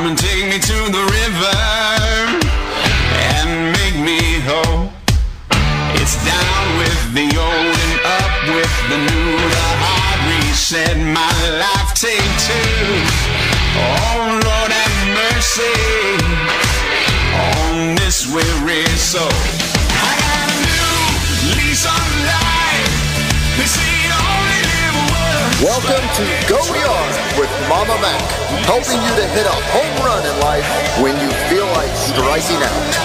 Come and take me to the river and make me whole. It's down with the old and up with the new. The hard reset, my life take two. Oh Lord have mercy on this weary soul. I got a new lease on life. They say you only live once. Welcome to Go Yard with Mama Mac, helping you to hit a home run in life when you feel like striking out.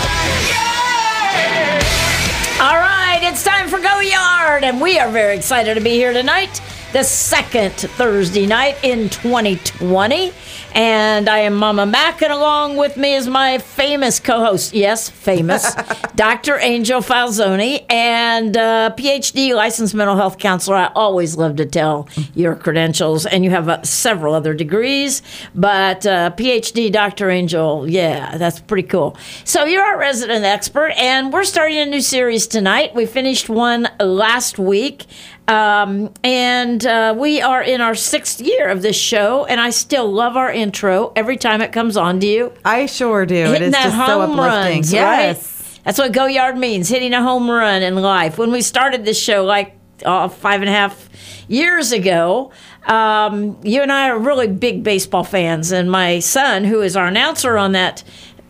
All right, it's time for Go Yard, and we are very excited to be here tonight, the second Thursday night in 2020. And I am Mama Mac, and along with me is my famous co-host, yes, famous, Dr. Angel Falzoni, and PhD, licensed mental health counselor. I always love to tell your credentials, and you have several other degrees, but PhD, Dr. Angel, yeah, that's pretty cool. So you're our resident expert, and we're starting a new series tonight. We finished one last week. We are in our sixth year of this show, and I still love our intro every time it comes on. Do you? I sure do. Hitting it is that just so uplifting. Runs, yes. Right? That's what Go Yard means, hitting a home run in life. When we started this show like 5.5 years ago, you and I are really big baseball fans, and my son, who is our announcer on that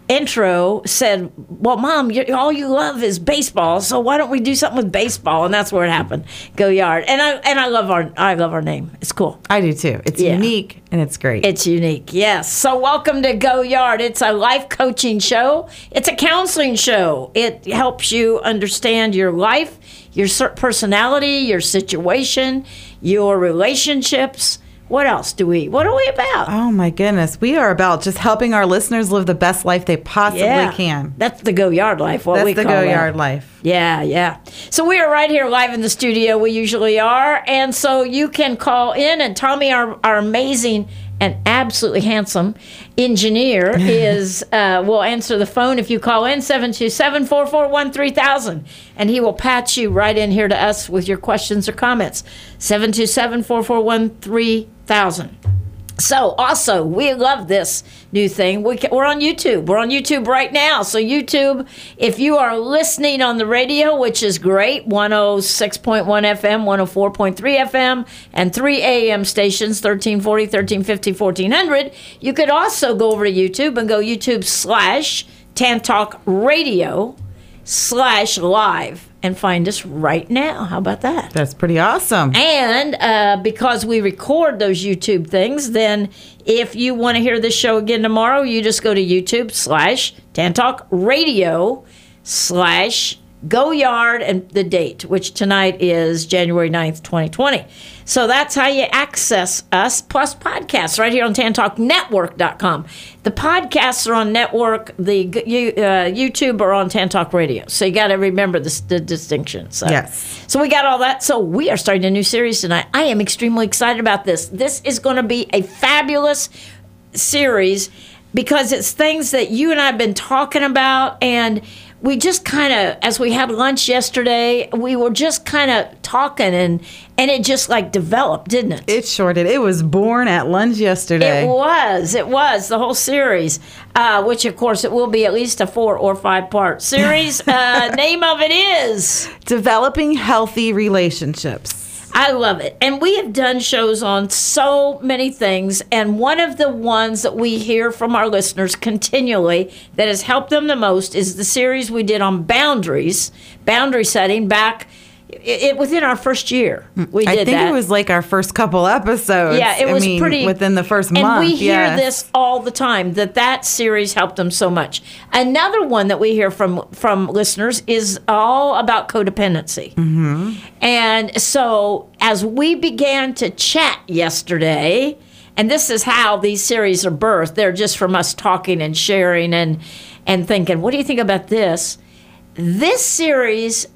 intro, said, well, Mom, all you love is baseball, so why don't we do something with baseball? And that's where it happened, Go Yard. And I love our name. It's cool. I do too. It's unique, and it's great. It's unique, yes. So welcome to Go Yard. It's a life coaching show. It's a counseling show. It helps you understand your life, your personality, your situation, your relationships. What else do we? What are we about? Oh, my goodness. We are about just helping our listeners live the best life they possibly can. That's the Go Yard life, what we call it. That's the Go Yard life. Yeah, yeah. So we are right here live in the studio. We usually are. And so you can call in, and Tommy, our amazing and absolutely handsome engineer, will answer the phone if you call in, 727-441-3000. And he will patch you right in here to us with your questions or comments, 727-441-3000. So, also, we love this new thing. We're on YouTube. We're on YouTube right now. So, YouTube, if you are listening on the radio, which is great, 106.1 FM, 104.3 FM, and 3 AM stations, 1340, 1350, 1400, you could also go over to YouTube and go YouTube.com/TanTalk Radio/live. And find us right now. How about that? That's pretty awesome. And because we record those YouTube things, then if you want to hear this show again tomorrow, you just go to YouTube.com/TanTalk Radio/Go Yard and the date, which tonight is January 9th, 2020. So that's how you access us, plus podcasts right here on TanTalkNetwork.com. The podcasts are on network. The YouTube are on TanTalk Radio. So you got to remember the distinction. So. Yes. So we got all that. So we are starting a new series tonight. I am extremely excited about this. This is going to be a fabulous series because it's things that you and I have been talking about, and we just kind of, as we had lunch yesterday, we were just kind of talking, and it just like developed, didn't it? It sure did. It was born at lunch yesterday. It was, the whole series, which of course it will be at least a 4 or 5 part series. Name of it is Developing Healthy Relationships. I love it. And we have done shows on so many things. And one of the ones that we hear from our listeners continually that has helped them the most is the series we did on boundaries, boundary setting back within our first year. We did that. I think it was like our first couple episodes. Yeah, it was pretty. Within the first month. And we hear this all the time, that series helped them so much. Another one that we hear from listeners is all about codependency. Mm-hmm. And so as we began to chat yesterday, and this is how these series are birthed, they're just from us talking and sharing and thinking, what do you think about this? This series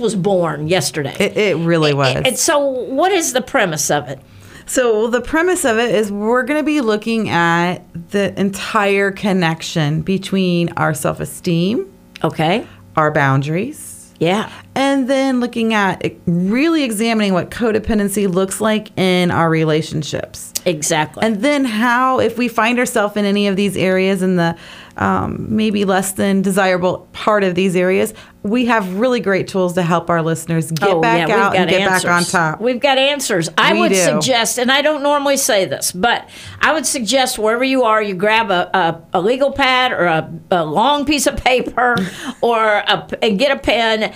was born yesterday. It really was. And so what is the premise of it? So the premise of it is we're going to be looking at the entire connection between our self-esteem, okay, our boundaries, yeah, And then looking at really examining what codependency looks like in our relationships. Exactly. And then how, if we find ourselves in any of these areas, in the maybe less than desirable part of these areas, we have really great tools to help our listeners get out and get answers. Back on top. We've got answers. I would suggest, and I don't normally say this, but I would suggest wherever you are, you grab a legal pad or a long piece of paper and get a pen,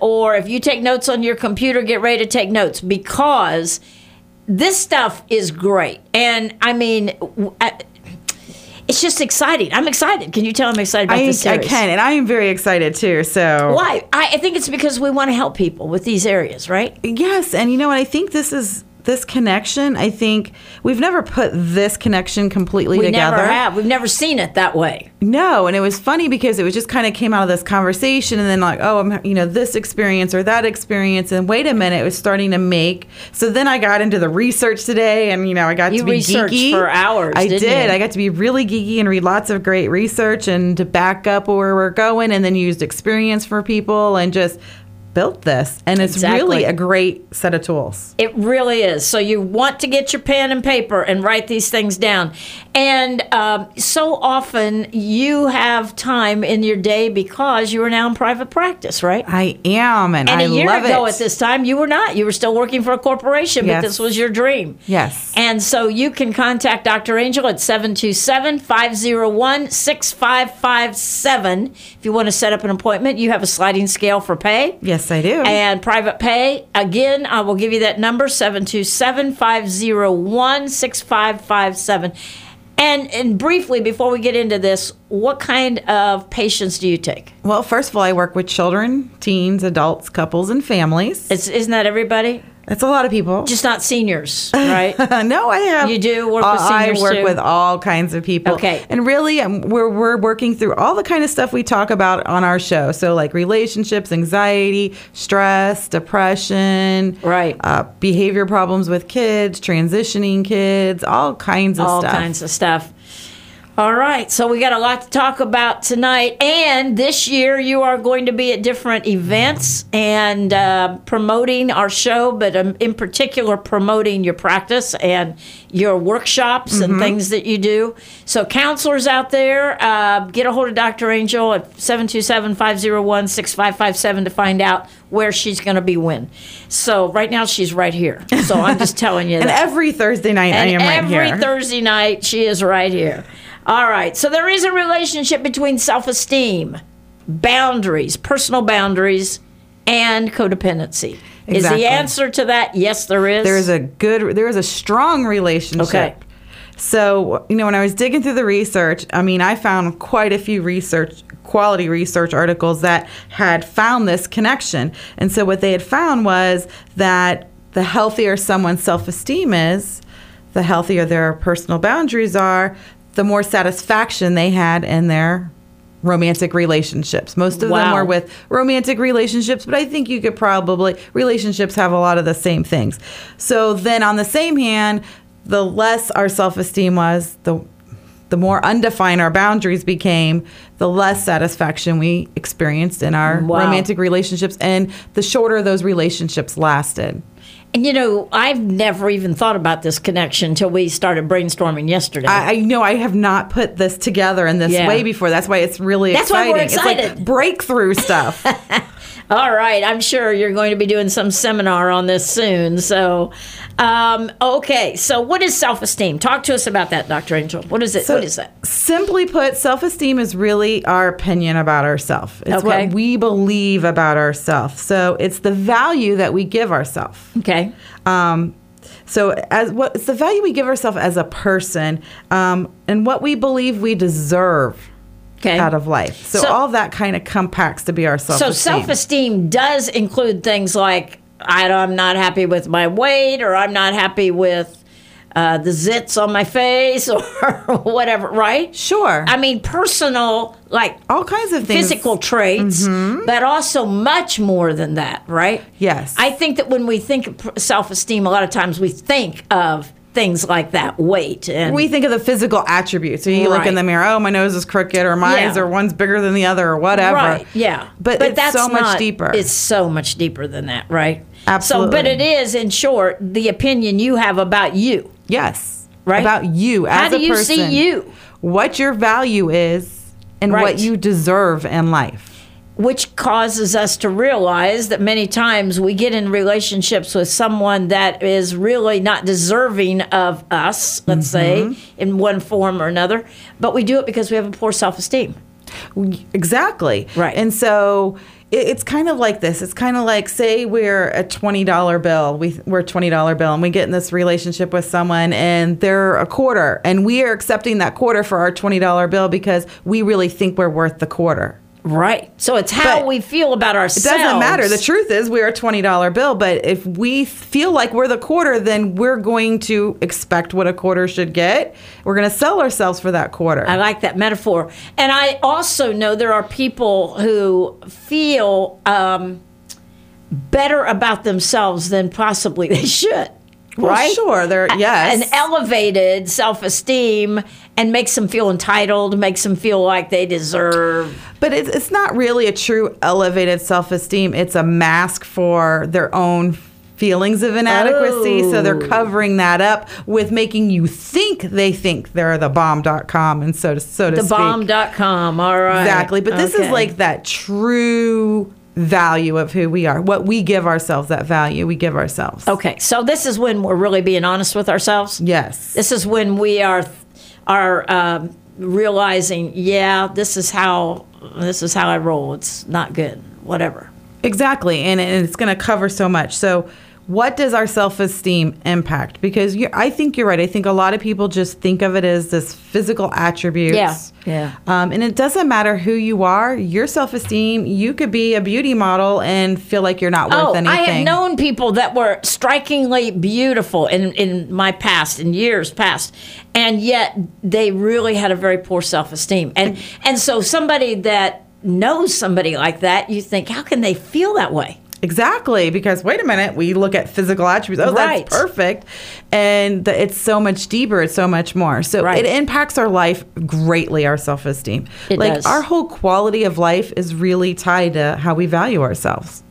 or if you take notes on your computer, get ready to take notes, because this stuff is great. And I mean, it's just exciting. I'm excited. Can you tell I'm excited about this series? I can, and I am very excited, too. So why? I think it's because we want to help people with these areas, right? Yes, and you know what? I think this is this connection. I think we've never put this connection completely together. We never have. We've never seen it that way. No, and it was funny because it was just kind of came out of this conversation, and then like, oh, I'm, you know, this experience or that experience, and wait a minute, it was starting to make. So then I got into the research today, and you know, I got to be geeky. You researched for hours. I did. I got to be really geeky and read lots of great research and to back up where we're going, and then used experience for people and just built this, and it's really a great set of tools. It really is. So you want to get your pen and paper and write these things down. And so often you have time in your day because you are now in private practice, right? I am, and I love it. And a year ago at this time, you were not. You were still working for a corporation, but this was your dream. Yes. And so you can contact Dr. Angel at 727-501-6557. If you want to set up an appointment, you have a sliding scale for pay. Yes. Yes, I do. And private pay, again, I will give you that number, 727-501-6557. And briefly, before we get into this, what kind of patients do you take? Well, first of all, I work with children, teens, adults, couples, and families. Isn't that everybody? That's a lot of people. Just not seniors, right? No, I have. You do work with seniors too? I work with all kinds of people. Okay. And really, we're working through all the kind of stuff we talk about on our show. So like relationships, anxiety, stress, depression. Right. Behavior problems with kids, transitioning kids, all kinds of stuff. All kinds of stuff. All right, so we got a lot to talk about tonight, and this year you are going to be at different events and promoting our show, but in particular promoting your practice and your workshops and things that you do. So counselors out there, get a hold of Dr. Angel at 727-501-6557 to find out where she's going to be when. So right now she's right here. So I'm just telling you that. And every Thursday night I am right here. Every Thursday night she is right here. All right. So there is a relationship between self-esteem, boundaries, personal boundaries, and codependency. Exactly. Is the answer to that yes, there is? There is a strong relationship. Okay. So, you know, when I was digging through the research, I mean, I found quite a few quality research articles that had found this connection. And so what they had found was that the healthier someone's self-esteem is, the healthier their personal boundaries are, the more satisfaction they had in their romantic relationships. Most of them were with romantic relationships, but I think you could probably, relationships have a lot of the same things. So then on the same hand, the less our self-esteem was, the more undefined our boundaries became, the less satisfaction we experienced in our romantic relationships, and the shorter those relationships lasted. And, you know, I've never even thought about this connection until we started brainstorming yesterday. I know. I have not put this together in this way before. That's why it's really exciting. That's why we're excited. It's like breakthrough stuff. All right. I'm sure you're going to be doing some seminar on this soon. So, okay. So what is self-esteem? Talk to us about that, Dr. Angel. What is it? So, what is that? Simply put, self-esteem is really our opinion about ourselves. It's what we believe about ourselves. So it's the value that we give ourselves. Okay. So it's the value we give ourselves as a person, and what we believe we deserve. Okay. Out of life. So all that kind of compacts to be our self-esteem. So self-esteem does include things like, I'm not happy with my weight, or I'm not happy with the zits on my face, or whatever, right? Sure. I mean, personal, like all kinds of things. Physical traits, but also much more than that, right? Yes. I think that when we think of self-esteem, a lot of times we think of things like that, weight. And we think of the physical attributes. So you look in the mirror, oh, my nose is crooked, or my eyes are one's bigger than the other, or whatever. Right, yeah. But it's that's so much deeper. It's so much deeper than that, right? Absolutely. So, but it is, in short, the opinion you have about you. Yes. Right? About you as a person. How do you see you? What your value is and what you deserve in life. Which causes us to realize that many times we get in relationships with someone that is really not deserving of us, let's say, in one form or another, but we do it because we have a poor self-esteem. Exactly. Right. And so it's kind of like this. It's kind of like, say we're a $20 bill. We're a $20 bill, and we get in this relationship with someone, and they're a quarter, and we are accepting that quarter for our $20 bill because we really think we're worth the quarter. Right. So it's how we feel about ourselves. It doesn't matter. The truth is we're a $20 bill, but if we feel like we're the quarter, then we're going to expect what a quarter should get. We're going to sell ourselves for that quarter. I like that metaphor. And I also know there are people who feel better about themselves than possibly they should. Well, right? Sure. Yes. An elevated self-esteem, and makes them feel entitled, makes them feel like they deserve. But it's not really a true elevated self-esteem. It's a mask for their own feelings of inadequacy. Oh. So they're covering that up with making you think they're the bomb.com, and so to speak. The bomb.com. All right. Exactly. But this is like that true value of who we are, what we give ourselves, that value we give ourselves. Okay. So this is when we're really being honest with ourselves? Yes. This is when we are realizing, this is how I roll. It's not good, whatever. Exactly. And it's going to cover so much. So what does our self-esteem impact? Because I think you're right. I think a lot of people just think of it as this physical attributes. Yeah. And it doesn't matter who you are, your self-esteem, you could be a beauty model and feel like you're not worth anything. I have known people that were strikingly beautiful in my past, in years past, and yet they really had a very poor self-esteem. And so somebody that knows somebody like that, you think, how can they feel that way? Exactly, because wait a minute, we look at physical attributes. Oh, that's perfect. And it's so much deeper. It's so much more. So it impacts our life greatly, our self-esteem. It does. Our whole quality of life is really tied to how we value ourselves.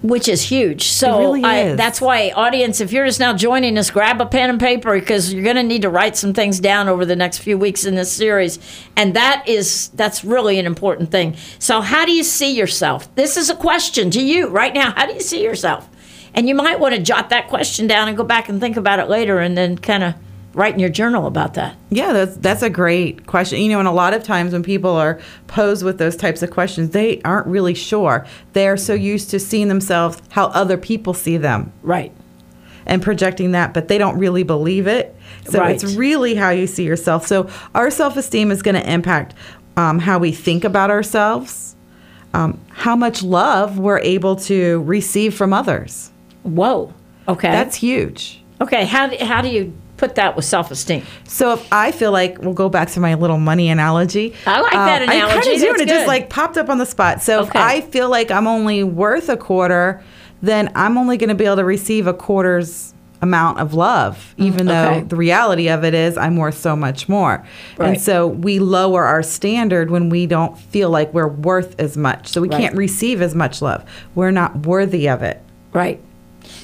Which is huge. So that's why, audience, if you're just now joining us, grab a pen and paper, because you're going to need to write some things down over the next few weeks in this series. And that's really an important thing. So how do you see yourself? This is a question to you right now. How do you see yourself? And you might want to jot that question down and go back and think about it later, and then kind of write in your journal about that. Yeah, that's a great question. You know, and a lot of times when people are posed with those types of questions, they aren't really sure. They're so used to seeing themselves how other people see them. Right. And projecting that, but they don't really believe it. So it's really how you see yourself. So our self-esteem is going to impact how we think about ourselves, how much love we're able to receive from others. Whoa. Okay. That's huge. Okay. How do you put that with self-esteem? So if I feel like, we'll go back to my little money analogy. I like that analogy. I kind of do, and it just like popped up on the spot. So if I feel like I'm only worth a quarter, then I'm only going to be able to receive a quarter's amount of love, even though the reality of it is I'm worth so much more. Right. And so we lower our standard when we don't feel like we're worth as much. So we can't receive as much love. We're not worthy of it. Right.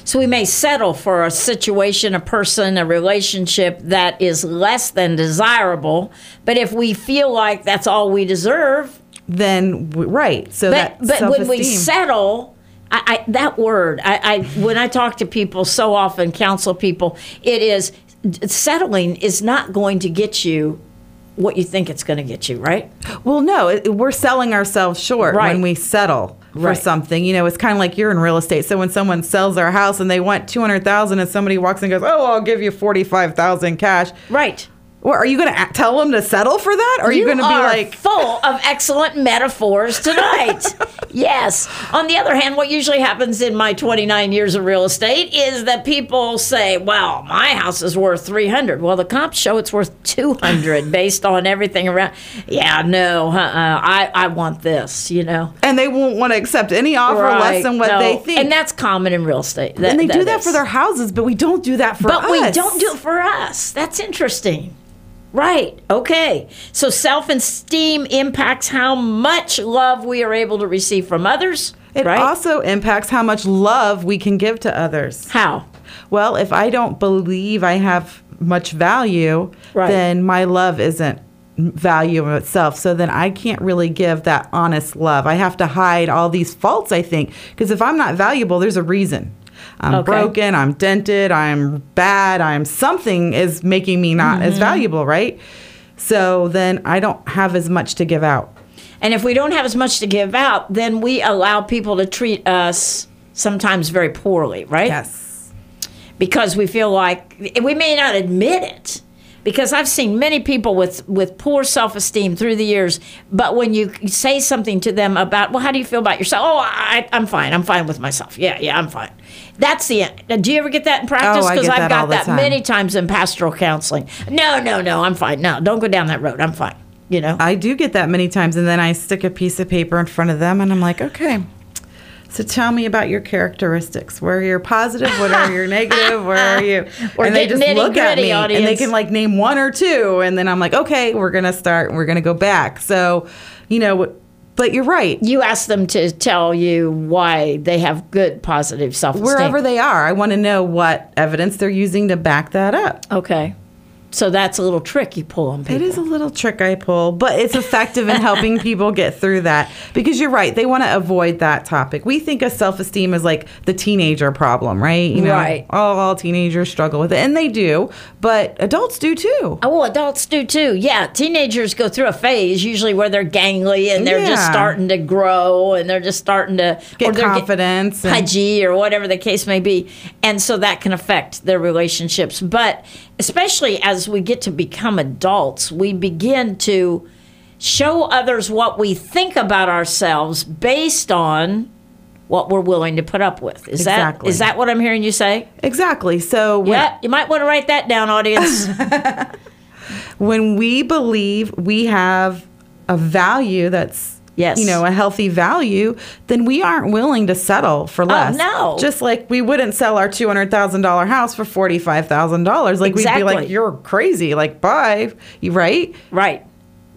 So we may settle for a situation, a person, a relationship that is less than desirable. But if we feel like that's all we deserve, then So but when we settle, when I talk to people so often, counsel people, it is settling is not going to get you what you think it's going to get you, right? Well, no, we're selling ourselves short when we settle for something. You know, it's kind of like you're in real estate. So when someone sells their house and they want $200,000, and somebody walks in and goes, "Oh, I'll give you $45,000 cash." Right. Well, are you going to tell them to settle for that? Or are you going to be like... full of excellent metaphors tonight. Yes. On the other hand, what usually happens in my 29 years of real estate is that people say, well, my house is worth $300. Well, the comps show it's worth $200 based on everything around. Yeah, no, I want this, you know. And they won't want to accept any offer less than what they think. And that's common in real estate. And they do that for their houses, but we don't do that for us. But we don't do it for us. That's interesting. Right. Okay. So self-esteem impacts how much love we are able to receive from others. It also impacts how much love we can give to others. How? Well, if I don't believe I have much value, then my love isn't value of itself. So then I can't really give that honest love. I have to hide all these faults, I think, because if I'm not valuable, there's a reason. I'm broken, I'm dented, I'm bad, something is making me not as valuable, right? So then I don't have as much to give out. And if we don't have as much to give out, then we allow people to treat us sometimes very poorly, right? Yes. Because we feel like, we may not admit it, because I've seen many people with poor self-esteem through the years, but when you say something to them about, well, how do you feel about yourself? Oh, I'm fine. I'm fine with myself. Yeah, I'm fine. That's the end. Do you ever get that in practice? Because I've got that many times in pastoral counseling. No, I'm fine. No, don't go down that road. I'm fine. You know? I do get that many times, and then I stick a piece of paper in front of them, and I'm like, okay. So tell me about your characteristics. Where you're positive, what are your negative, where are you? Or and they just look at me, audience. And they can like name one or two, and then I'm like, okay, we're gonna start, we're gonna go back. So, you know, but you're right. You ask them to tell you why they have good positive self-esteem. Wherever they are, I want to know what evidence they're using to back that up. Okay. So that's a little trick you pull on people. It is a little trick I pull, but it's effective in helping people get through that. Because you're right, they want to avoid that topic. We think of self-esteem as like the teenager problem, right? You know, all teenagers struggle with it. And they do, but adults do too. Oh, well, adults do too. Yeah, teenagers go through a phase usually where they're gangly and they're just starting to grow and they're just starting to... Get confidence. Get pudgy or whatever the case may be. And so that can affect their relationships. But especially as we get to become adults, we begin to show others what we think about ourselves based on what we're willing to put up with. Is that what I'm hearing you say? Exactly. So you might want to write that down, audience. When we believe we have a value that's a healthy value, then we aren't willing to settle for less. No. Just like we wouldn't sell our $200,000 house for $45,000. Like we'd be like, you're crazy. Like, bye. Right? Right.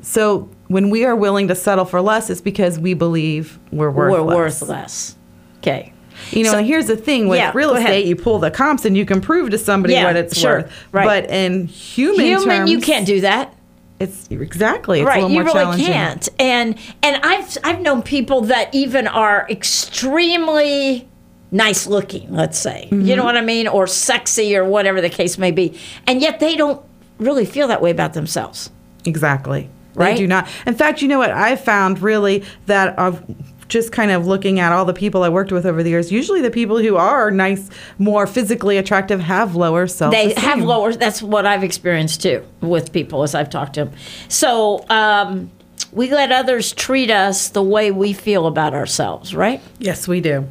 So when we are willing to settle for less, it's because we believe we're worth less. Okay. You know, so, and here's the thing with real estate, you pull the comps and you can prove to somebody what it's worth. Right. But in human terms, you can't do that. It's a little more challenging. You really can't, and I've known people that even are extremely nice looking, let's say, you know what I mean, or sexy or whatever the case may be, and yet they don't really feel that way about themselves. Exactly, right? They do not. In fact, you know what I found really that of just kind of looking at all the people I worked with over the years, usually the people who are nice, more physically attractive, have lower self-esteem. They have lower, that's what I've experienced too with people as I've talked to them. So we let others treat us the way we feel about ourselves, right? Yes, we do.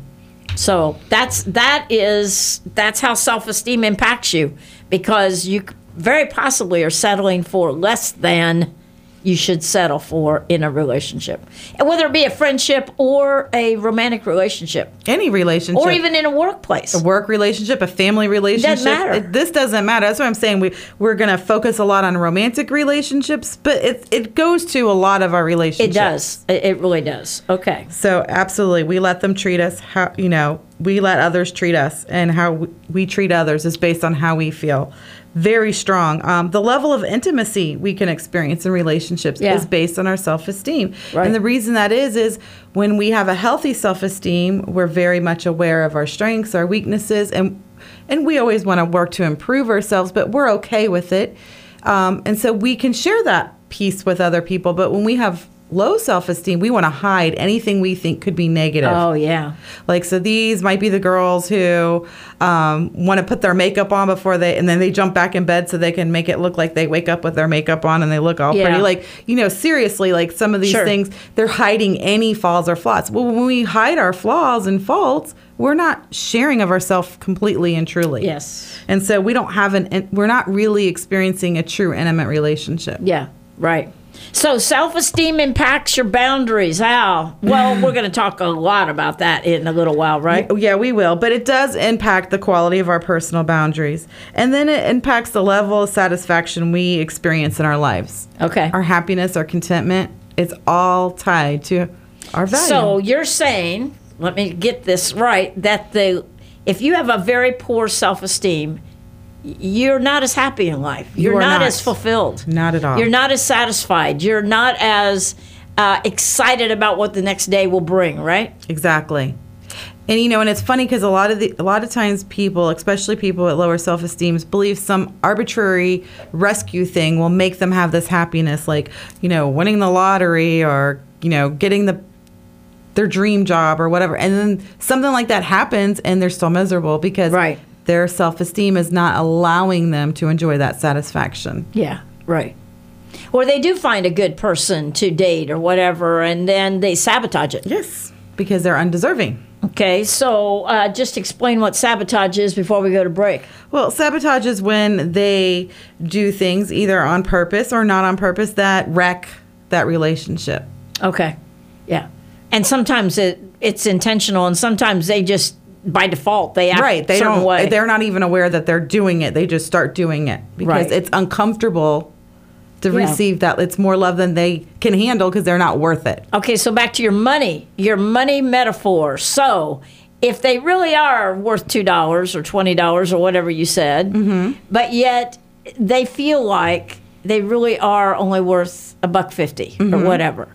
So that's how self-esteem impacts you, because you very possibly are settling for less than you should settle for in a relationship, and whether it be a friendship or a romantic relationship, any relationship, or even in a workplace, a work relationship, a family relationship. Doesn't matter. This doesn't matter. That's what I'm saying. We're going to focus a lot on romantic relationships, but it goes to a lot of our relationships. It does. It really does. Okay. So absolutely, we let them treat us how we let others treat us, and how we treat others is based on how we feel. Very strong. The level of intimacy we can experience in relationships is based on our self-esteem. Right. And the reason that is when we have a healthy self-esteem, we're very much aware of our strengths, our weaknesses, and we always want to work to improve ourselves, but we're okay with it. And so we can share that piece with other people. But when we have low self-esteem, we want to hide anything we think could be negative. Oh, yeah. Like, so these might be the girls who want to put their makeup on before they, and then they jump back in bed so they can make it look like they wake up with their makeup on and they look all pretty. Like, you know, seriously, like some of these things, they're hiding any flaws or flaws. Well, when we hide our flaws and faults, we're not sharing of ourselves completely and truly. Yes. And so we don't have we're not really experiencing a true intimate relationship. Yeah, right. So self-esteem impacts your boundaries. How? Well, we're going to talk a lot about that in a little while, right? Yeah, we will. But it does impact the quality of our personal boundaries. And then it impacts the level of satisfaction we experience in our lives. Okay. Our happiness, our contentment, it's all tied to our value. So you're saying, let me get this right, that if you have a very poor self-esteem, you're not as happy in life. You're not as fulfilled. Not at all. You're not as satisfied. You're not as excited about what the next day will bring, right? Exactly. And you know, and it's funny because a lot of times people, especially people with lower self-esteem, believe some arbitrary rescue thing will make them have this happiness, like, you know, winning the lottery or, you know, getting their dream job or whatever. And then something like that happens and they're still miserable because their self-esteem is not allowing them to enjoy that satisfaction. Yeah, right. Or they do find a good person to date or whatever, and then they sabotage it. Yes, because they're undeserving. Okay, so just explain what sabotage is before we go to break. Well, sabotage is when they do things either on purpose or not on purpose that wreck that relationship. Okay, yeah. And sometimes it's intentional, and sometimes they just... by default, they act a certain way. Right, they're not even aware that they're doing it. They just start doing it because it's uncomfortable to receive that. It's more love than they can handle because they're not worth it. Okay, so back to your money metaphor. So if they really are worth $2 or $20 or whatever you said, but yet they feel like they really are only worth $1.50 or whatever.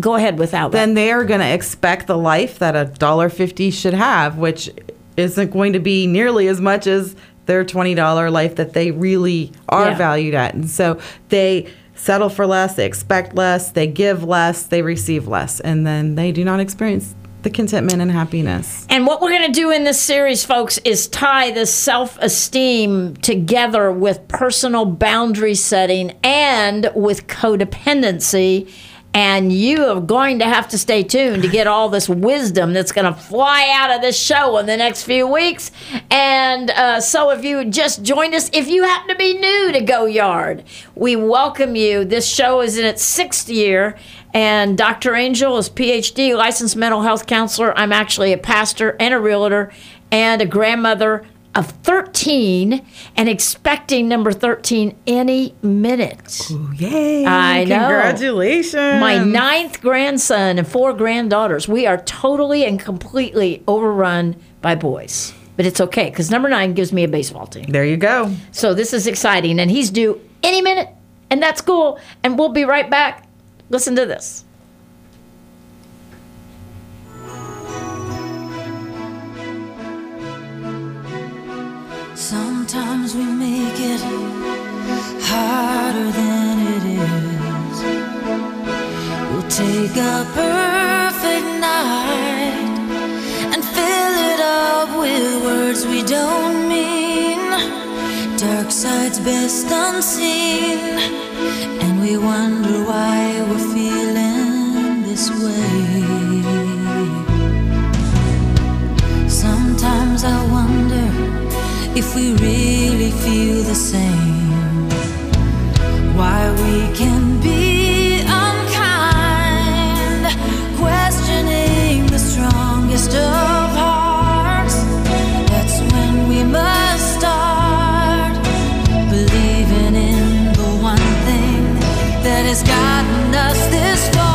Go ahead without that. Then they are going to expect the life that $1.50 should have, which isn't going to be nearly as much as their $20 life that they really are valued at. And so they settle for less, they expect less, they give less, they receive less, and then they do not experience the contentment and happiness. And what we're going to do in this series, folks, is tie the self-esteem together with personal boundary setting and with codependency. And you are going to have to stay tuned to get all this wisdom that's going to fly out of this show in the next few weeks. And so if you just joined us, if you happen to be new to Go Yard, we welcome you. This show is in its 6th year. And Dr. Angel is PhD, licensed mental health counselor. I'm actually a pastor and a realtor and a grandmother of 13 and expecting number 13 any minute. Ooh, yay. I know. Congratulations. My 9th grandson and 4 granddaughters. We are totally and completely overrun by boys. But it's okay because number 9 gives me a baseball team. There you go. So this is exciting. And he's due any minute. And that's cool. And we'll be right back. Listen to this. Sometimes we make it harder than it is. We'll take a perfect night and fill it up with words we don't mean. Dark side's best unseen, and we wonder why we're feeling this way. Sometimes I wonder if we really feel the same, why we can be unkind, questioning the strongest of hearts. That's when we must start believing in the one thing that has gotten us this far.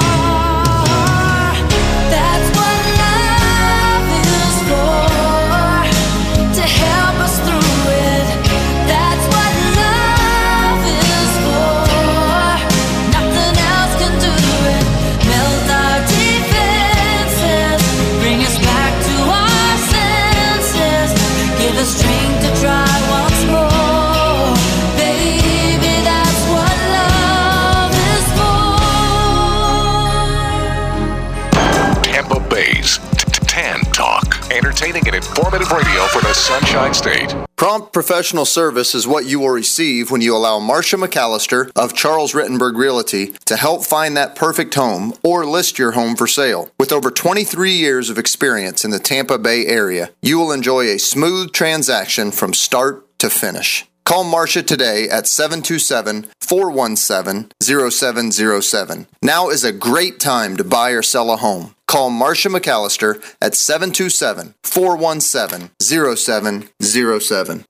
entertaining and informative radio for the Sunshine State. Prompt professional service is what you will receive when you allow Marcia McAllister of Charles Rittenberg Realty to help find that perfect home or list your home for sale. With over 23 years of experience in the Tampa Bay area, you will enjoy a smooth transaction from start to finish. Call Marcia today at 727-417-0707. Now is a great time to buy or sell a home. Call Marcia McAllister at 727-417-0707.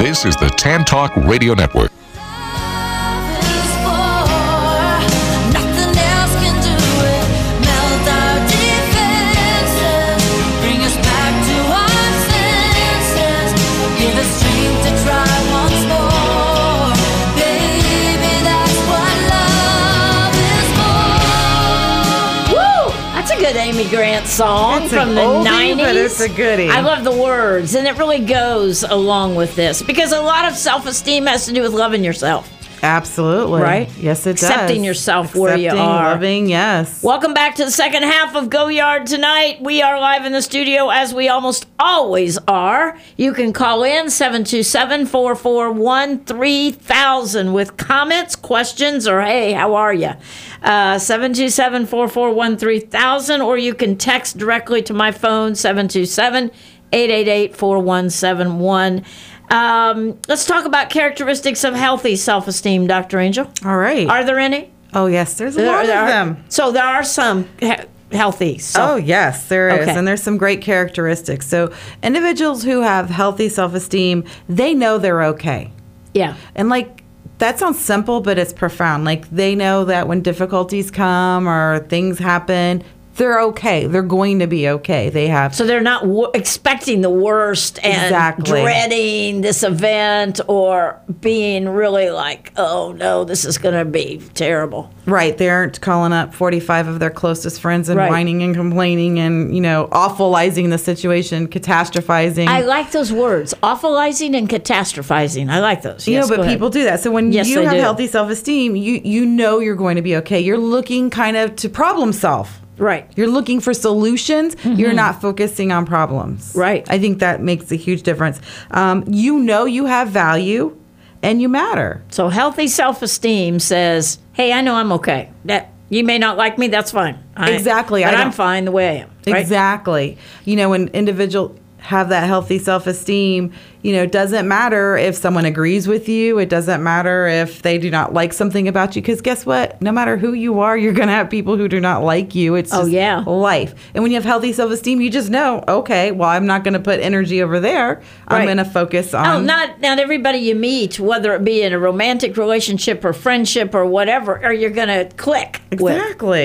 This is the TanTalk Radio Network. Amy Grant song from the 90s. But it's a goodie. I love the words, and it really goes along with this because a lot of self-esteem has to do with loving yourself. Absolutely. Right? Yes, it does. Accepting yourself where you are. Loving, yes. Welcome back to the second half of Go Yard tonight. We are live in the studio as we almost always are. You can call in 727-441-3000 with comments, questions, or hey, how are you? 727-441-3000, or you can text directly to my phone, 727-888-4171. Let's talk about characteristics of healthy self-esteem, Dr. Angel. All right. Are there any? Oh, yes. There's a lot of them. So there are some healthy self-esteem. Oh, yes, there is. Okay. And there's some great characteristics. So individuals who have healthy self-esteem, they know they're okay. Yeah. And like, that sounds simple, but it's profound. Like, they know that when difficulties come or things happen, they're okay. They're going to be okay. They have. So they're not expecting the worst and dreading this event or being really like, oh, no, this is going to be terrible. Right. They aren't calling up 45 of their closest friends and whining and complaining and, you know, awfulizing the situation, catastrophizing. I like those words, awfulizing and catastrophizing. I like those. You know, but people do that. So when you have healthy self-esteem, you know you're going to be okay. You're looking kind of to problem solve. Right. You're looking for solutions. Mm-hmm. You're not focusing on problems. Right. I think that makes a huge difference. You know you have value and you matter. So healthy self-esteem says, hey, I know I'm okay. That you may not like me. That's fine. Exactly. But I'm fine the way I am. Right? Exactly. You know, when individuals have that healthy self-esteem, you know, it doesn't matter if someone agrees with you. It doesn't matter if they do not like something about you. Because guess what? No matter who you are, you're going to have people who do not like you. It's just life. And when you have healthy self-esteem, you just know, okay, well, I'm not going to put energy over there. Right. I'm going to focus on... Oh, not everybody you meet, whether it be in a romantic relationship or friendship or whatever, or you're going to click with,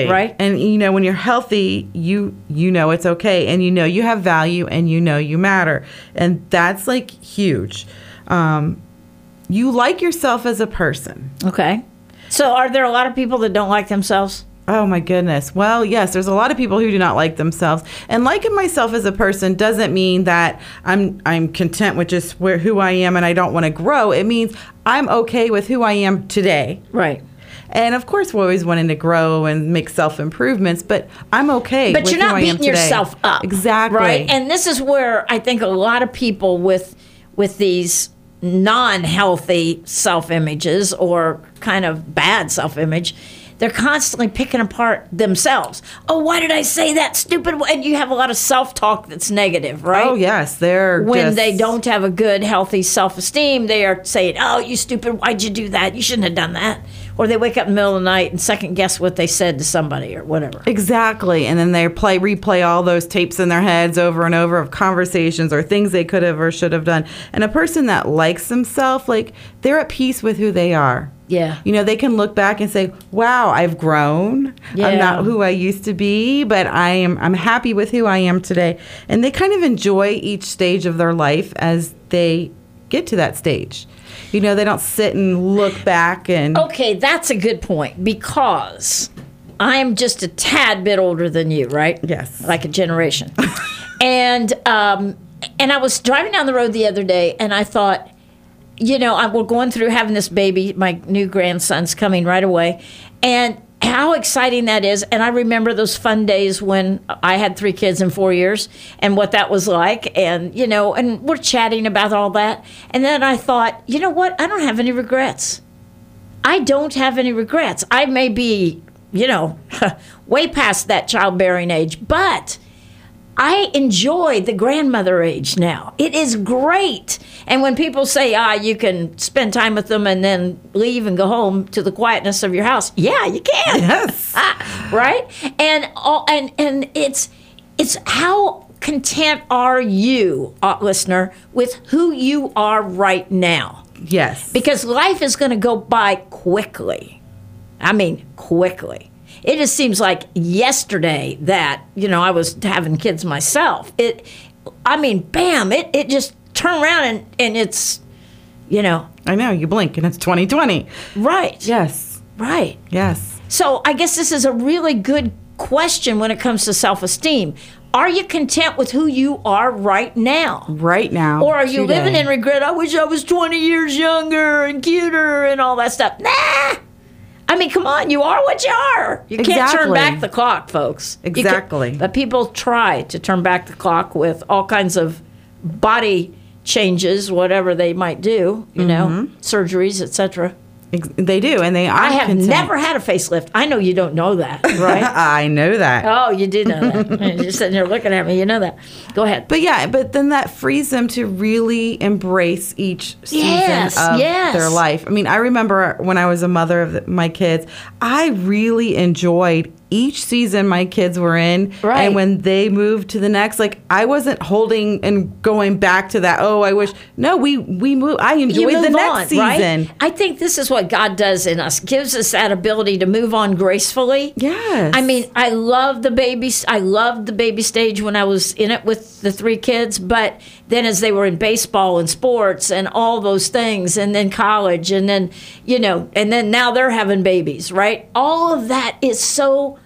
right? And, you know, when you're healthy, you know it's okay. And you know you have value and you know you matter. And that's like... huge. You like yourself as a person. Okay. So are there a lot of people that don't like themselves? Oh, my goodness. Well, yes, there's a lot of people who do not like themselves. And liking myself as a person doesn't mean that I'm content with just who I am and I don't want to grow. It means I'm okay with who I am today. Right. And, of course, we're always wanting to grow and make self-improvements, but I'm okay with who I am today. But you're not beating yourself up. Exactly. Right? And this is where I think a lot of people with these non-healthy self-images or kind of bad self-image, they're constantly picking apart themselves. Oh, why did I say that stupid? And you have a lot of self-talk that's negative, right? Oh, yes. When they don't have a good, healthy self-esteem, they are saying, oh, you stupid, why'd you do that? You shouldn't have done that. Or they wake up in the middle of the night and second guess what they said to somebody or whatever. Exactly. And then they replay all those tapes in their heads over and over of conversations or things they could have or should have done. And a person that likes themselves, like, they're at peace with who they are. Yeah. You know, they can look back and say, wow, I've grown. Yeah. I'm not who I used to be, but I'm happy with who I am today. And they kind of enjoy each stage of their life as they get to that stage. You know, they don't sit and look back and... Okay, that's a good point because I'm just a tad bit older than you, right? Yes. Like a generation. And I was driving down the road the other day and I thought... You know, we're going through having this baby. My new grandson's coming right away. And how exciting that is. And I remember those fun days when I had 3 kids in 4 years and what that was like. And, you know, and we're chatting about all that. And then I thought, you know what? I don't have any regrets. I don't have any regrets. I may be, you know, way past that childbearing age, but I enjoy the grandmother age now. It is great. And when people say, you can spend time with them and then leave and go home to the quietness of your house. Yeah, you can. Yes. Right? And it's how content are you, listener, with who you are right now? Yes. Because life is going to go by quickly. I mean, quickly. It just seems like yesterday that, you know, I was having kids myself. Bam, it just turned around and it's, you know. I know, you blink and it's 2020. Right. Yes. Right. Yes. So I guess this is a really good question when it comes to self-esteem. Are you content with who you are right now? Right now. Or are you living in regret? I wish I was 20 years younger and cuter and all that stuff. Nah. I mean, come on, you are what you are. You can't turn back the clock, folks. Exactly. But people try to turn back the clock with all kinds of body changes, whatever they might do, you know, surgeries, et cetera. They do, and they are I have content. Never had a facelift. I know you don't know that, right? I know that. Oh, you do know that. You're sitting there looking at me. You know that. Go ahead. But, yeah, but then that frees them to really embrace each season of their life. I mean, I remember when I was a mother of my kids, I really enjoyed each season my kids were in. Right. And when they moved to the next, like, I wasn't holding and going back to that, I wish. No, we moved. I enjoyed the next season. Right? I think this is what God does in us, gives us that ability to move on gracefully. Yes. I mean, I loved the baby stage when I was in it with the 3 kids, but then as they were in baseball and sports and all those things, and then college, and then, you know, and then now they're having babies, right? All of that is so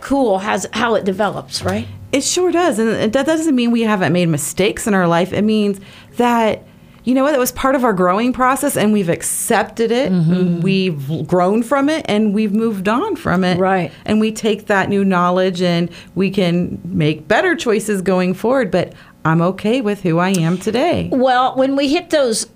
cool how it develops, right? It sure does. And that doesn't mean we haven't made mistakes in our life. It means that, you know what, it was part of our growing process, and we've accepted it. Mm-hmm. We've grown from it, and we've moved on from it. Right. And we take that new knowledge, and we can make better choices going forward. But I'm okay with who I am today. Well, when we hit those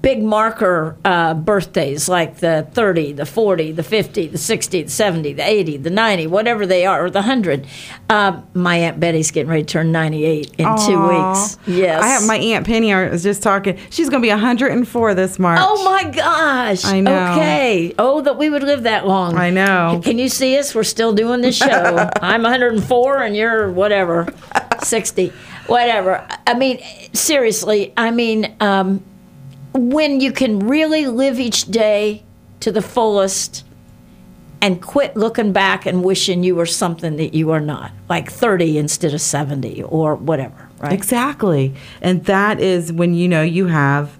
big marker birthdays, like the 30, the 40, the 50, the 60, the 70, the 80, the 90, whatever they are, or the 100, my Aunt Betty's getting ready to turn 98 in 2 weeks. Yes. I have my Aunt Penny, I was just talking. She's going to be 104 this March. Oh, my gosh. I know. Okay. Oh, that we would live that long. I know. Can you see us? We're still doing this show. I'm 104 and you're whatever, 60. Whatever. I mean, seriously, when you can really live each day to the fullest and quit looking back and wishing you were something that you are not, like 30 instead of 70 or whatever, right? Exactly. And that is when you know you have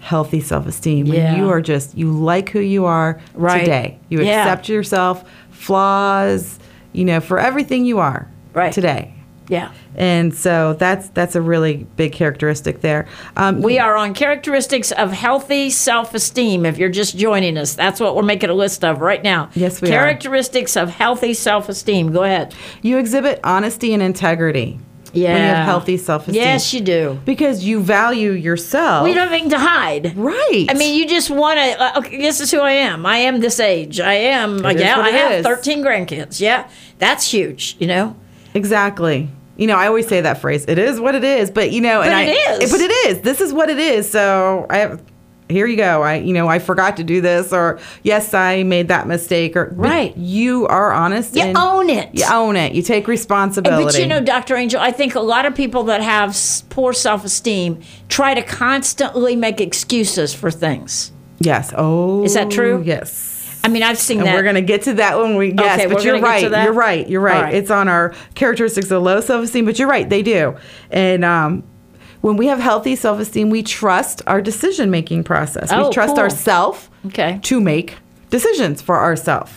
healthy self-esteem. When you are you like who you are today. You accept yourself, flaws, you know, for everything you are today. Yeah. And so that's a really big characteristic there. We are on characteristics of healthy self-esteem. If you're just joining us, that's what we're making a list of right now. Yes, we are. Characteristics of healthy self-esteem. Go ahead. You exhibit honesty and integrity. Yeah. When you have healthy self-esteem. Yes, you do. Because you value yourself. We don't have anything to hide. Right. I mean, you just want to, okay, this is who I am. I am this age. I am, I have 13 grandkids. Yeah. That's huge, you know? Exactly. You know, I always say that phrase, it is what it is, but you know, it is, this is what it is. So here you go. I forgot to do this, or yes, I made that mistake, or right. You are honest. You own it. You own it. You take responsibility. But you know, Dr. Angel, I think a lot of people that have poor self-esteem try to constantly make excuses for things. Yes. Oh, is that true? Yes. I mean, I've seen that. We're going to get to that when we... Yes, okay, but you're right. You're right. Right. It's on our characteristics of low self-esteem, but you're right. They do. And when we have healthy self-esteem, we trust our decision-making process. We trust ourselves to make decisions for ourselves.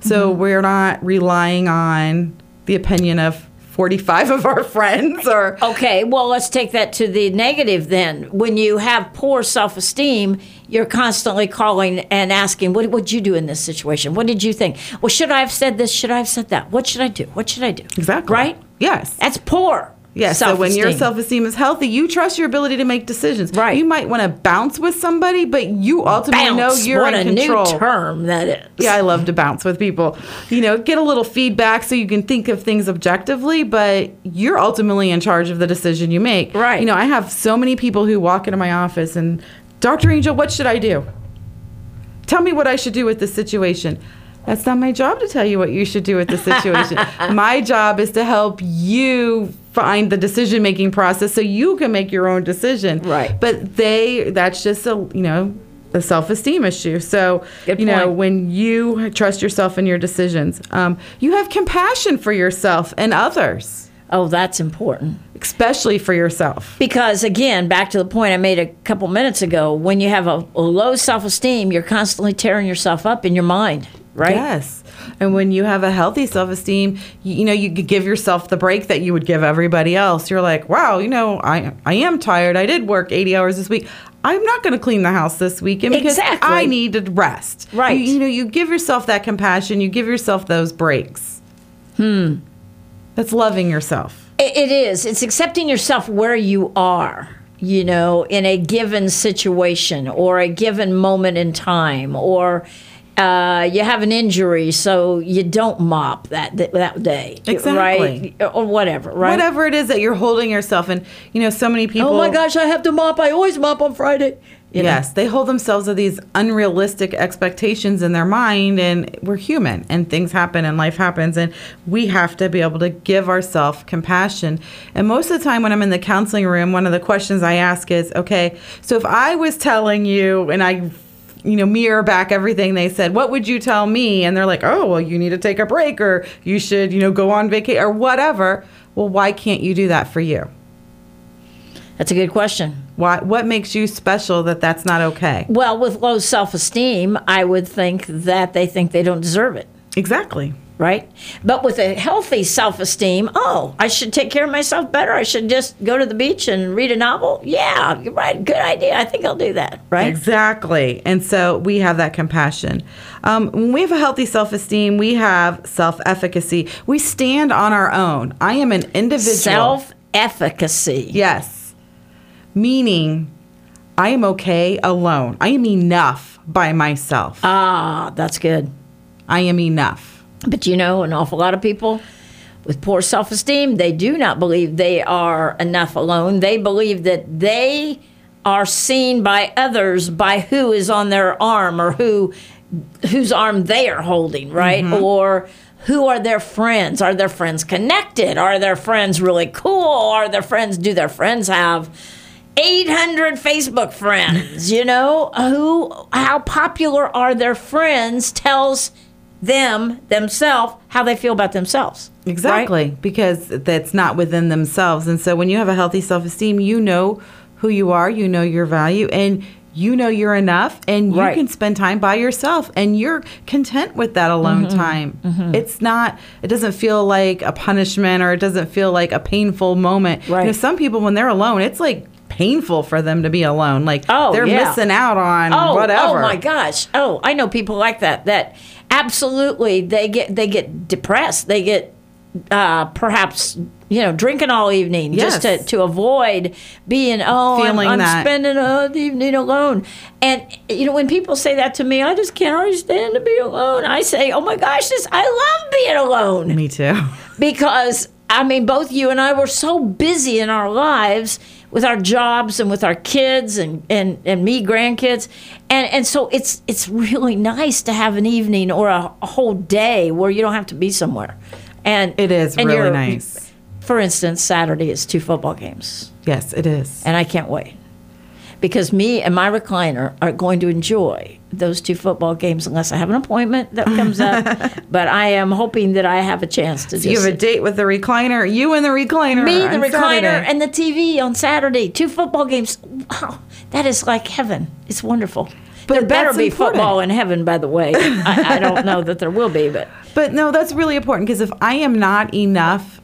So we're not relying on the opinion of 45 of our friends or... Okay, well, let's take that to the negative then. When you have poor self-esteem... you're constantly calling and asking, what would you do in this situation? What did you think? Well, should I have said this? Should I have said that? What should I do? What should I do? Exactly. Right? Yes. That's poor. Yes. So when your self-esteem is healthy, you trust your ability to make decisions. Right. You might want to bounce with somebody, but you ultimately know you're in control. What a new term that is. Yeah, I love to bounce with people. You know, get a little feedback so you can think of things objectively, but you're ultimately in charge of the decision you make. Right. You know, I have so many people who walk into my office and, Dr. Angel, what should I do? Tell me what I should do with this situation. That's not my job to tell you what you should do with the situation. My job is to help you find the decision-making process so you can make your own decision. Right. But that's just a self-esteem issue. So, when you trust yourself in your decisions, you have compassion for yourself and others. Oh, that's important. Especially for yourself. Because, again, back to the point I made a couple minutes ago, when you have a low self-esteem, you're constantly tearing yourself up in your mind. Right? Yes. And when you have a healthy self-esteem, you give yourself the break that you would give everybody else. You're like, wow, I am tired. I did work 80 hours this week. I'm not going to clean the house this weekend because I need to rest. Right. You give yourself that compassion. You give yourself those breaks. That's loving yourself. It is. It's accepting yourself where you are, in a given situation or a given moment in time, or you have an injury, so you don't mop that day, exactly, right? Or whatever, right? Whatever it is that you're holding yourself, and so many people. Oh my gosh, I have to mop. I always mop on Friday. They hold themselves to these unrealistic expectations in their mind, and we're human, and things happen, and life happens, and we have to be able to give ourselves compassion. And most of the time when I'm in the counseling room, one of the questions I ask is, okay, so if I was telling you, and I mirror back everything they said, what would you tell me? And they're like, oh, well, you need to take a break, or you should, go on vacation, or whatever. Well, why can't you do that for you? That's a good question. Why? What makes you special that that's not okay? Well, with low self-esteem, I would think that they think they don't deserve it. Exactly. Right? But with a healthy self-esteem, oh, I should take care of myself better. I should just go to the beach and read a novel. Yeah, you're right. Good idea. I think I'll do that. Right? Exactly. And so we have that compassion. When we have a healthy self-esteem, we have self-efficacy. We stand on our own. I am an individual. Self-efficacy. Yes. Meaning, I am okay alone. I am enough by myself. Ah, that's good. I am enough. But an awful lot of people with poor self-esteem, they do not believe they are enough alone. They believe that they are seen by others by who is on their arm or whose arm they are holding, right? Mm-hmm. Or who are their friends? Are their friends connected? Are their friends really cool? Do their friends have 800 Facebook friends? How popular are their friends tells themselves how they feel about themselves. Exactly, right? Because that's not within themselves. And so when you have a healthy self-esteem, you know who you are, you know your value, and you know you're enough, and you can spend time by yourself, and you're content with that alone time. Mm-hmm. It doesn't feel like a punishment, or it doesn't feel like a painful moment. Right. Some people, when they're alone, it's like painful for them to be alone. Like, they're missing out on whatever. Oh, my gosh. Oh, I know people like that absolutely, they get depressed. They get perhaps drinking all evening just to avoid being I'm spending the evening alone. And when people say that to me, I just can't always stand to be alone. I say, oh my gosh, I love being alone. Me too. Because both you and I were so busy in our lives with our jobs and with our kids and me, grandkids. And so it's really nice to have an evening or a whole day where you don't have to be somewhere. And it is really nice. For instance, Saturday is 2 football games. Yes, it is. And I can't wait. Because me and my recliner are going to enjoy those 2 football games unless I have an appointment that comes up. But I am hoping that I have a chance to do it. You have a date with the recliner? You and the recliner. Me, the recliner, and the TV on Saturday. 2 football games. Wow, that is like heaven. It's wonderful. But there better be football in heaven, by the way. I don't know that there will be. But no, that's really important, because if I am not enough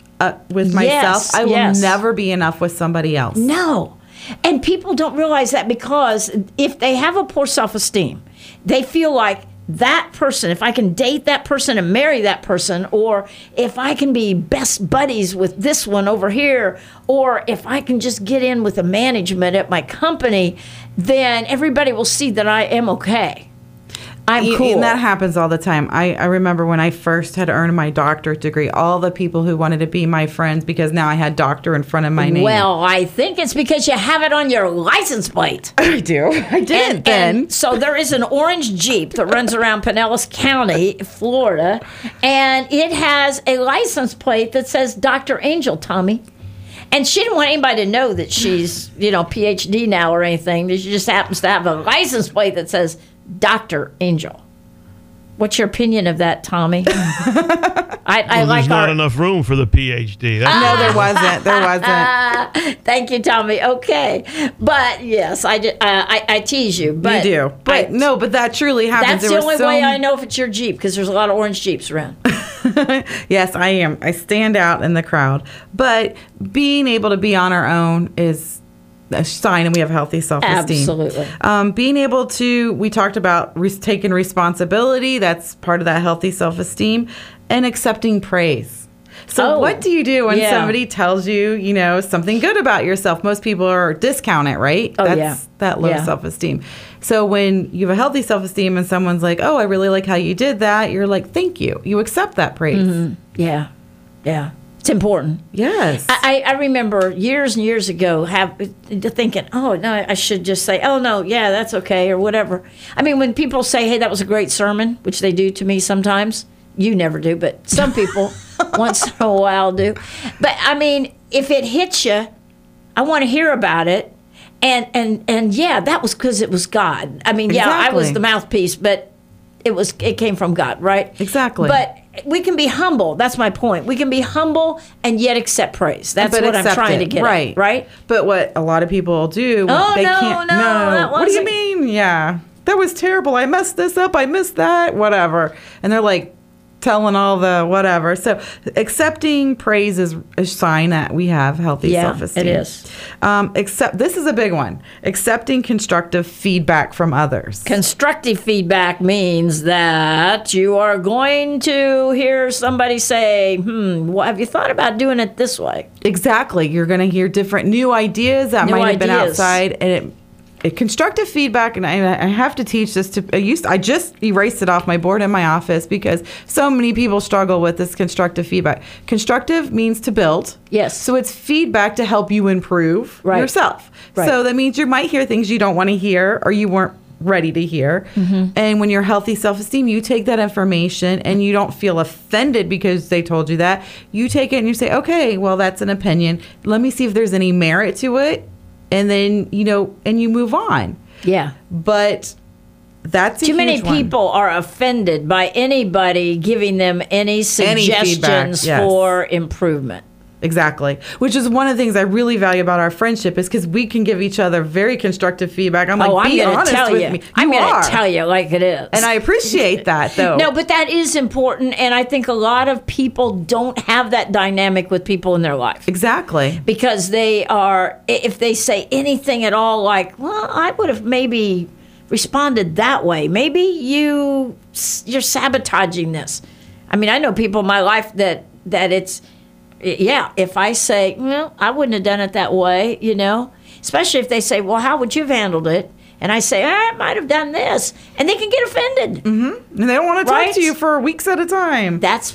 with myself, I will never be enough with somebody else. No. And people don't realize that, because if they have a poor self-esteem, they feel like that person, if I can date that person and marry that person, or if I can be best buddies with this one over here, or if I can just get in with the management at my company, then everybody will see that I am okay. I'm cool. And that happens all the time. I remember when I first had earned my doctorate degree, all the people who wanted to be my friends because now I had doctor in front of my name. Well, I think it's because you have it on your license plate. I do. I did then. And so there is an orange Jeep that runs around Pinellas County, Florida, and it has a license plate that says Dr. Angel, Tommy. And she didn't want anybody to know that she's, you know, PhD now or anything. She just happens to have a license plate that says Dr. Angel. What's your opinion of that, Tommy? There's not enough room for the PhD. No, there wasn't. Thank you, Tommy. Okay, but yes, I tease you. But you do. But that truly happens. That's the only way I know if it's your Jeep, because there's a lot of orange Jeeps around. Yes, I am. I stand out in the crowd. But being able to be on our own is a sign and we have healthy self-esteem. Absolutely. Being able to, we talked about taking responsibility. That's part of that healthy self-esteem, and accepting praise. So what do you do when somebody tells you, you know, something good about yourself? Most people are discount it, right? That low self-esteem. So when you have a healthy self-esteem and someone's like, oh, I really like how you did that, you're like, thank you. You accept that praise. Mm-hmm. Yeah. Yeah. It's important. Yes. I remember years and years ago thinking, oh, no, I should just say, oh, no, yeah, that's okay, or whatever. I mean, when people say, hey, that was a great sermon, which they do to me sometimes. You never do, but some people once in a while do. But, I mean, if it hits you, I want to hear about it. And yeah, that was because it was God. I mean, I was the mouthpiece, but it came from God, right? Exactly. But we can be humble. That's my point. We can be humble and yet accept praise. That's what I'm trying to get at. Right? But what a lot of people do, what do you mean? Yeah, that was terrible. I messed this up. I missed that. Whatever. And they're like telling all the whatever. So accepting praise is a sign that we have healthy self-esteem. It is. This is a big one. Accepting constructive feedback from others. Constructive feedback means that you are going to hear somebody say, have you thought about doing it this way? Exactly. You're going to hear different new ideas that might have been outside, and constructive feedback, and I have to teach this to. I just erased it off my board in my office because so many people struggle with this constructive feedback. Constructive means to build. Yes. So it's feedback to help you improve yourself. Right. So that means you might hear things you don't want to hear or you weren't ready to hear. Mm-hmm. And when you're healthy self-esteem, you take that information and you don't feel offended because they told you that. You take it and you say, okay, well, that's an opinion. Let me see if there's any merit to it. And then, you know, and you move on. Yeah. But that's too many people are offended by anybody giving them any suggestions for improvement. Exactly. Which is one of the things I really value about our friendship is because we can give each other very constructive feedback. I'm like, be honest with me. I'm going to tell you like it is. And I appreciate that, though. No, but that is important. And I think a lot of people don't have that dynamic with people in their life. Exactly. Because they are, if they say anything at all, like, well, I would have maybe responded that way. Maybe you're sabotaging this. I mean, I know people in my life that it's, yeah, if I say, well, I wouldn't have done it that way, you know, especially if they say, well, how would you have handled it? And I say, I might have done this. And they can get offended. Mm-hmm. And they don't want to talk to you for weeks at a time. That's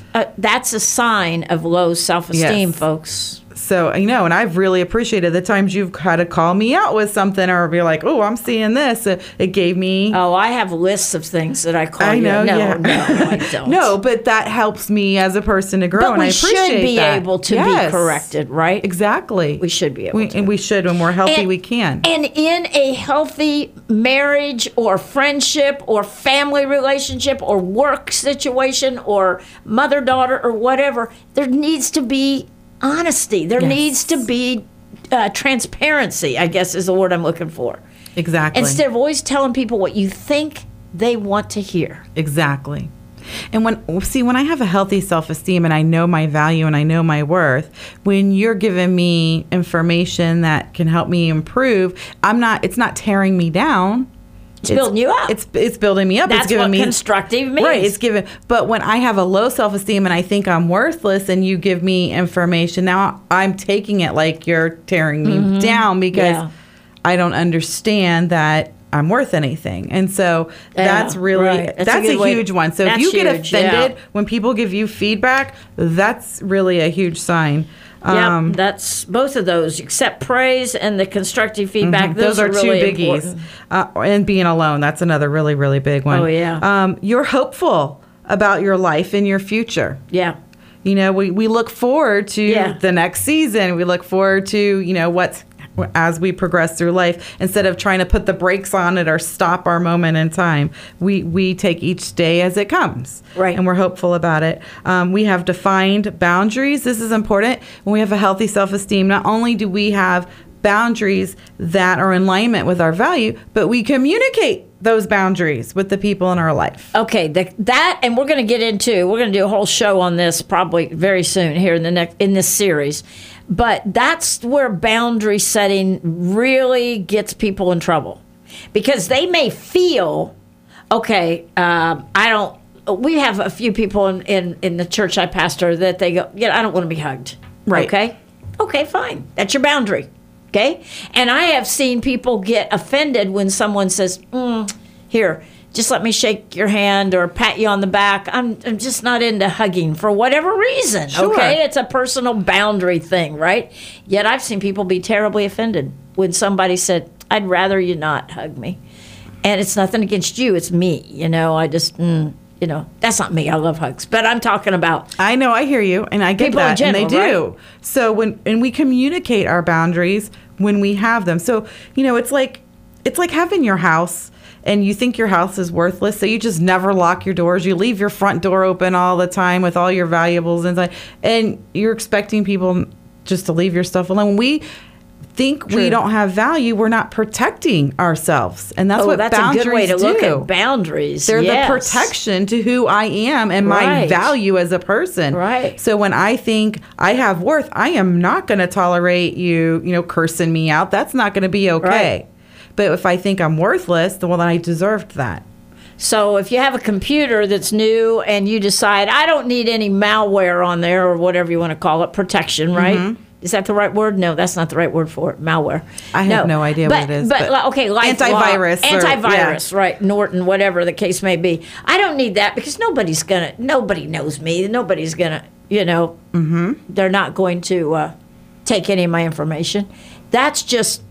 a sign of low self-esteem, folks. So, you know, and I've really appreciated the times you've had to call me out with something or be like, oh, I'm seeing this. It gave me. Oh, I have lists of things that I call you. No, I don't. No, but that helps me as a person to grow, but and I appreciate that. We should be able to be corrected, right? Exactly. We should be able to. And we should. When we're healthy, we can. And in a healthy marriage or friendship or family relationship or work situation or mother-daughter or whatever, there needs to be honesty. There needs to be transparency, I guess is the word I'm looking for. Exactly. Instead of always telling people what you think they want to hear. Exactly. And when I have a healthy self-esteem and I know my value and I know my worth, when you're giving me information that can help me improve, it's not tearing me down. It's building you up. It's building me up. That's what constructive means. Right. But when I have a low self-esteem and I think I'm worthless and you give me information, now I'm taking it like you're tearing me mm-hmm. down because yeah. I don't understand that I'm worth anything. And so that's really, right. that's a huge one. So if you get offended when people give you feedback, that's really a huge sign. Yeah, that's both of those, except praise and the constructive feedback. Mm-hmm. Those are really two biggies. And being alone, that's another really, really big one. Oh, yeah. You're hopeful about your life and your future. Yeah. You know, we look forward to the next season. We look forward to, you know, what's as we progress through life, instead of trying to put the brakes on it or stop our moment in time. We take each day as it comes. Right. And we're hopeful about it. We have defined boundaries. This is important. When we have a healthy self-esteem, not only do we have boundaries that are in alignment with our value, but we communicate those boundaries with the people in our life. Okay, and we're going to do a whole show on this probably very soon here in this series. But that's where boundary setting really gets people in trouble, because they may feel, okay, we have a few people in the church I pastor that they go, I don't want to be hugged. Right. Okay, fine. That's your boundary. Okay. And I have seen people get offended when someone says, here, just let me shake your hand or pat you on the back. I'm just not into hugging for whatever reason. Sure. Okay. It's a personal boundary thing, right? Yet I've seen people be terribly offended when somebody said, I'd rather you not hug me. And it's nothing against you. It's me. That's not me. I love hugs, but I'm talking about. I know, I hear you, and I get people that, in general, and they do. Right? So when we communicate our boundaries when we have them, so it's like having your house, and you think your house is worthless, so you just never lock your doors. You leave your front door open all the time with all your valuables inside, and you're expecting people just to leave your stuff alone. We don't have value, we're not protecting ourselves. And that's a good way to look at boundaries. They're the protection to who I am and my value as a person. Right. So when I think I have worth, I am not going to tolerate you cursing me out. That's not going to be okay. Right. But if I think I'm worthless, then I deserved that. So if you have a computer that's new and you decide, I don't need any malware on there or whatever you want to call it, protection, right? Mm-hmm. Is that the right word? No, that's not the right word for it. Malware. I have no idea what it is. But okay, antivirus, right? Norton, whatever the case may be. I don't need that because nobody knows me. Nobody's gonna, they're not going to take any of my information. That's just,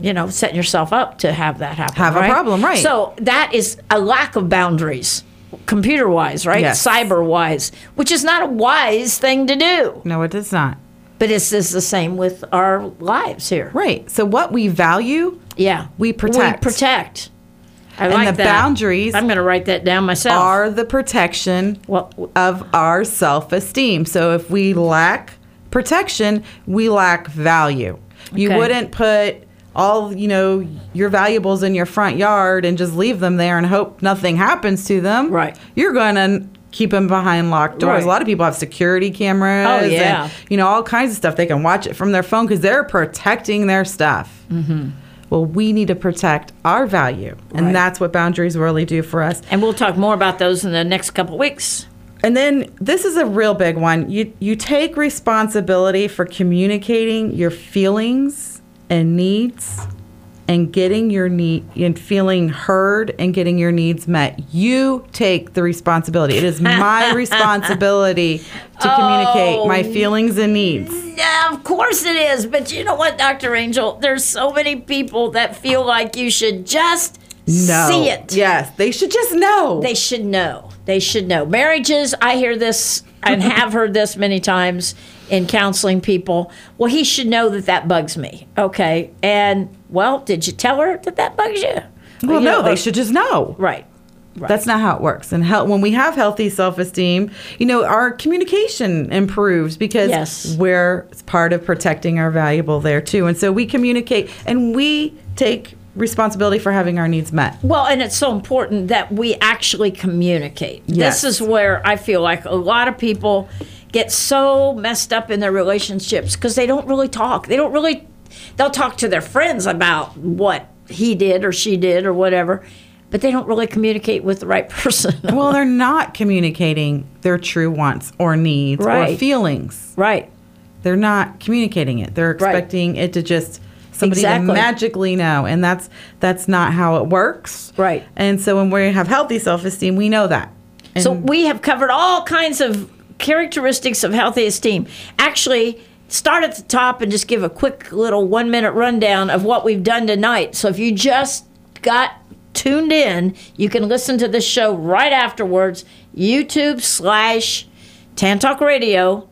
setting yourself up to have that happen. Have a problem, right? So that is a lack of boundaries. Computer-wise, right? Yes. Cyber-wise, which is not a wise thing to do. No, it is not. But it's the same with our lives here. Right. So what we value, we protect. The boundaries. I'm going to write that down myself. Are the protection of our self-esteem. So if we lack protection, we lack value. Okay. You wouldn't put all, your valuables in your front yard and just leave them there and hope nothing happens to them. Right. You're going to keep them behind locked doors. Right. A lot of people have security cameras and all kinds of stuff. They can watch it from their phone because they're protecting their stuff. Mm-hmm. Well, we need to protect our value, and that's what boundaries really do for us. And we'll talk more about those in the next couple weeks. And then this is a real big one. You take responsibility for communicating your feelings and needs and getting your need and feeling heard and getting your needs met. You take the responsibility. It is my responsibility to communicate my feelings and needs. Yeah, of course it is. But you know what, Dr. Angel? There's so many people that feel like you should just see it. Yes, they should just know. They should know. They should know. Marriages, I hear this and have heard this many times in counseling people. Well, he should know that bugs me. Okay. And... well, did you tell her that bugs you? Well, no, they should just know. Right. That's not how it works. And when we have healthy self-esteem, our communication improves because we're part of protecting our valuable there, too. And so we communicate and we take responsibility for having our needs met. Well, and it's so important that we actually communicate. Yes. This is where I feel like a lot of people get so messed up in their relationships because they don't really talk. They don't really, they'll talk to their friends about what he did or she did or whatever, but they don't really communicate with the right person. Well, they're not communicating their true wants or needs or feelings. Right. They're not communicating it. They're expecting it to just somebody to magically know, and that's not how it works. Right. And so when we have healthy self-esteem, we know that. And so we have covered all kinds of characteristics of healthy esteem. Actually, start at the top and just give a quick little 1-minute rundown of what we've done tonight. So if you just got tuned in, you can listen to this show right afterwards. YouTube.com/TanTalk Radio/Go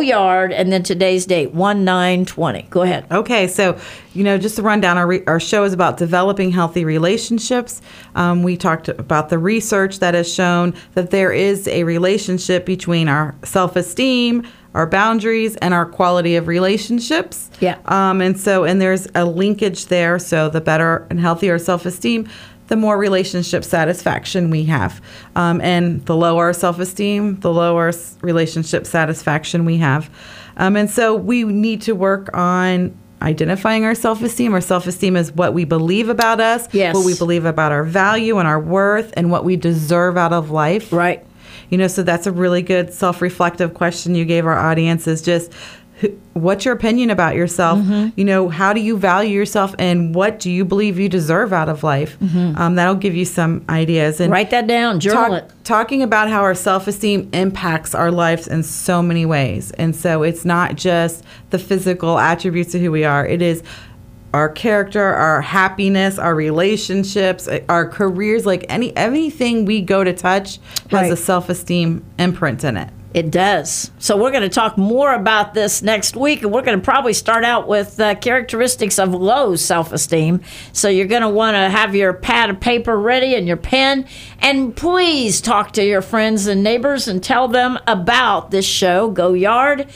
Yard, and then today's date, 1/9/20. Go ahead. Okay, so you know, just to run down, our show is about developing healthy relationships. We talked about the research that has shown that there is a relationship between our self-esteem, our boundaries, and our quality of relationships. Yeah. And there's a linkage there. So the better and healthier self-esteem, the more relationship satisfaction we have. And the lower self-esteem, the lower relationship satisfaction we have. And so we need to work on identifying our self-esteem. Our self-esteem is what we believe about us, what we believe about our value and our worth and what we deserve out of life. Right. You know, so that's a really good self-reflective question you gave our audience is just, what's your opinion about yourself? Mm-hmm. You know, how do you value yourself and what do you believe you deserve out of life? Mm-hmm. That'll give you some ideas. And write that down, journal it. Talking about how our self-esteem impacts our lives in so many ways. And so it's not just the physical attributes of who we are. It is our character, our happiness, our relationships, our careers, like anything we go to touch has a self-esteem imprint in it. It does. So we're going to talk more about this next week, and we're going to probably start out with characteristics of low self-esteem. So you're going to want to have your pad of paper ready and your pen, and please talk to your friends and neighbors and tell them about this show, Go Yard.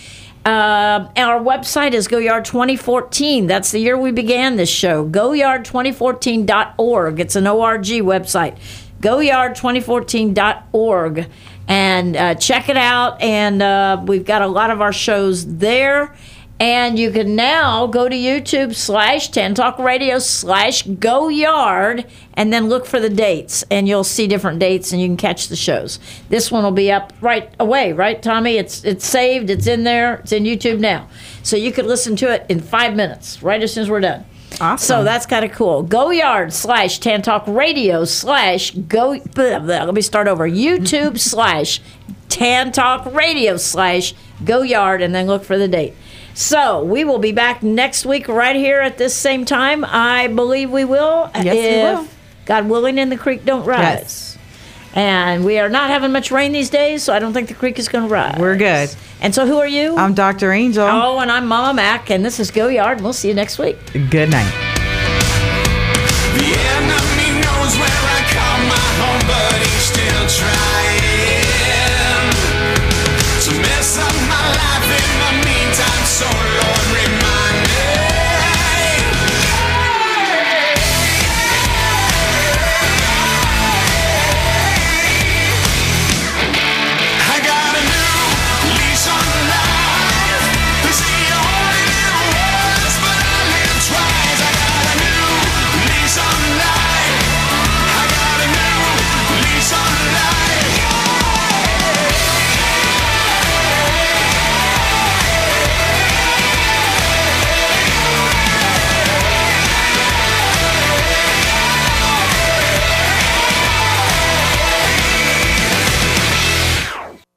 Our website is Go Yard 2014. That's the year we began this show, goyard2014.org. It's an ORG website, goyard2014.org. And check it out, and we've got a lot of our shows there. And you can now go to YouTube.com/TanTalk Radio/Go Yard, and then look for the dates, and you'll see different dates, and you can catch the shows. This one will be up right away, right, Tommy? It's saved. It's in there. It's in YouTube now. So you could listen to it in 5 minutes, right as soon as we're done. Awesome. So that's kind of cool. Go Yard/TanTalk Radio/Go. Let me start over. YouTube.com/TanTalk Radio/Go Yard, and then look for the date. So we will be back next week right here at this same time. I believe we will. Yes, we will. God willing, and the creek don't rise. Yes. And we are not having much rain these days, so I don't think the creek is going to rise. We're good. And so who are you? I'm Dr. Angel. Oh, and I'm Mama Mac, and this is Go Yard, and we'll see you next week. Good night. The enemy knows where I call my home, but he's still trying to mess up my life in the meantime, so Lord, remind me.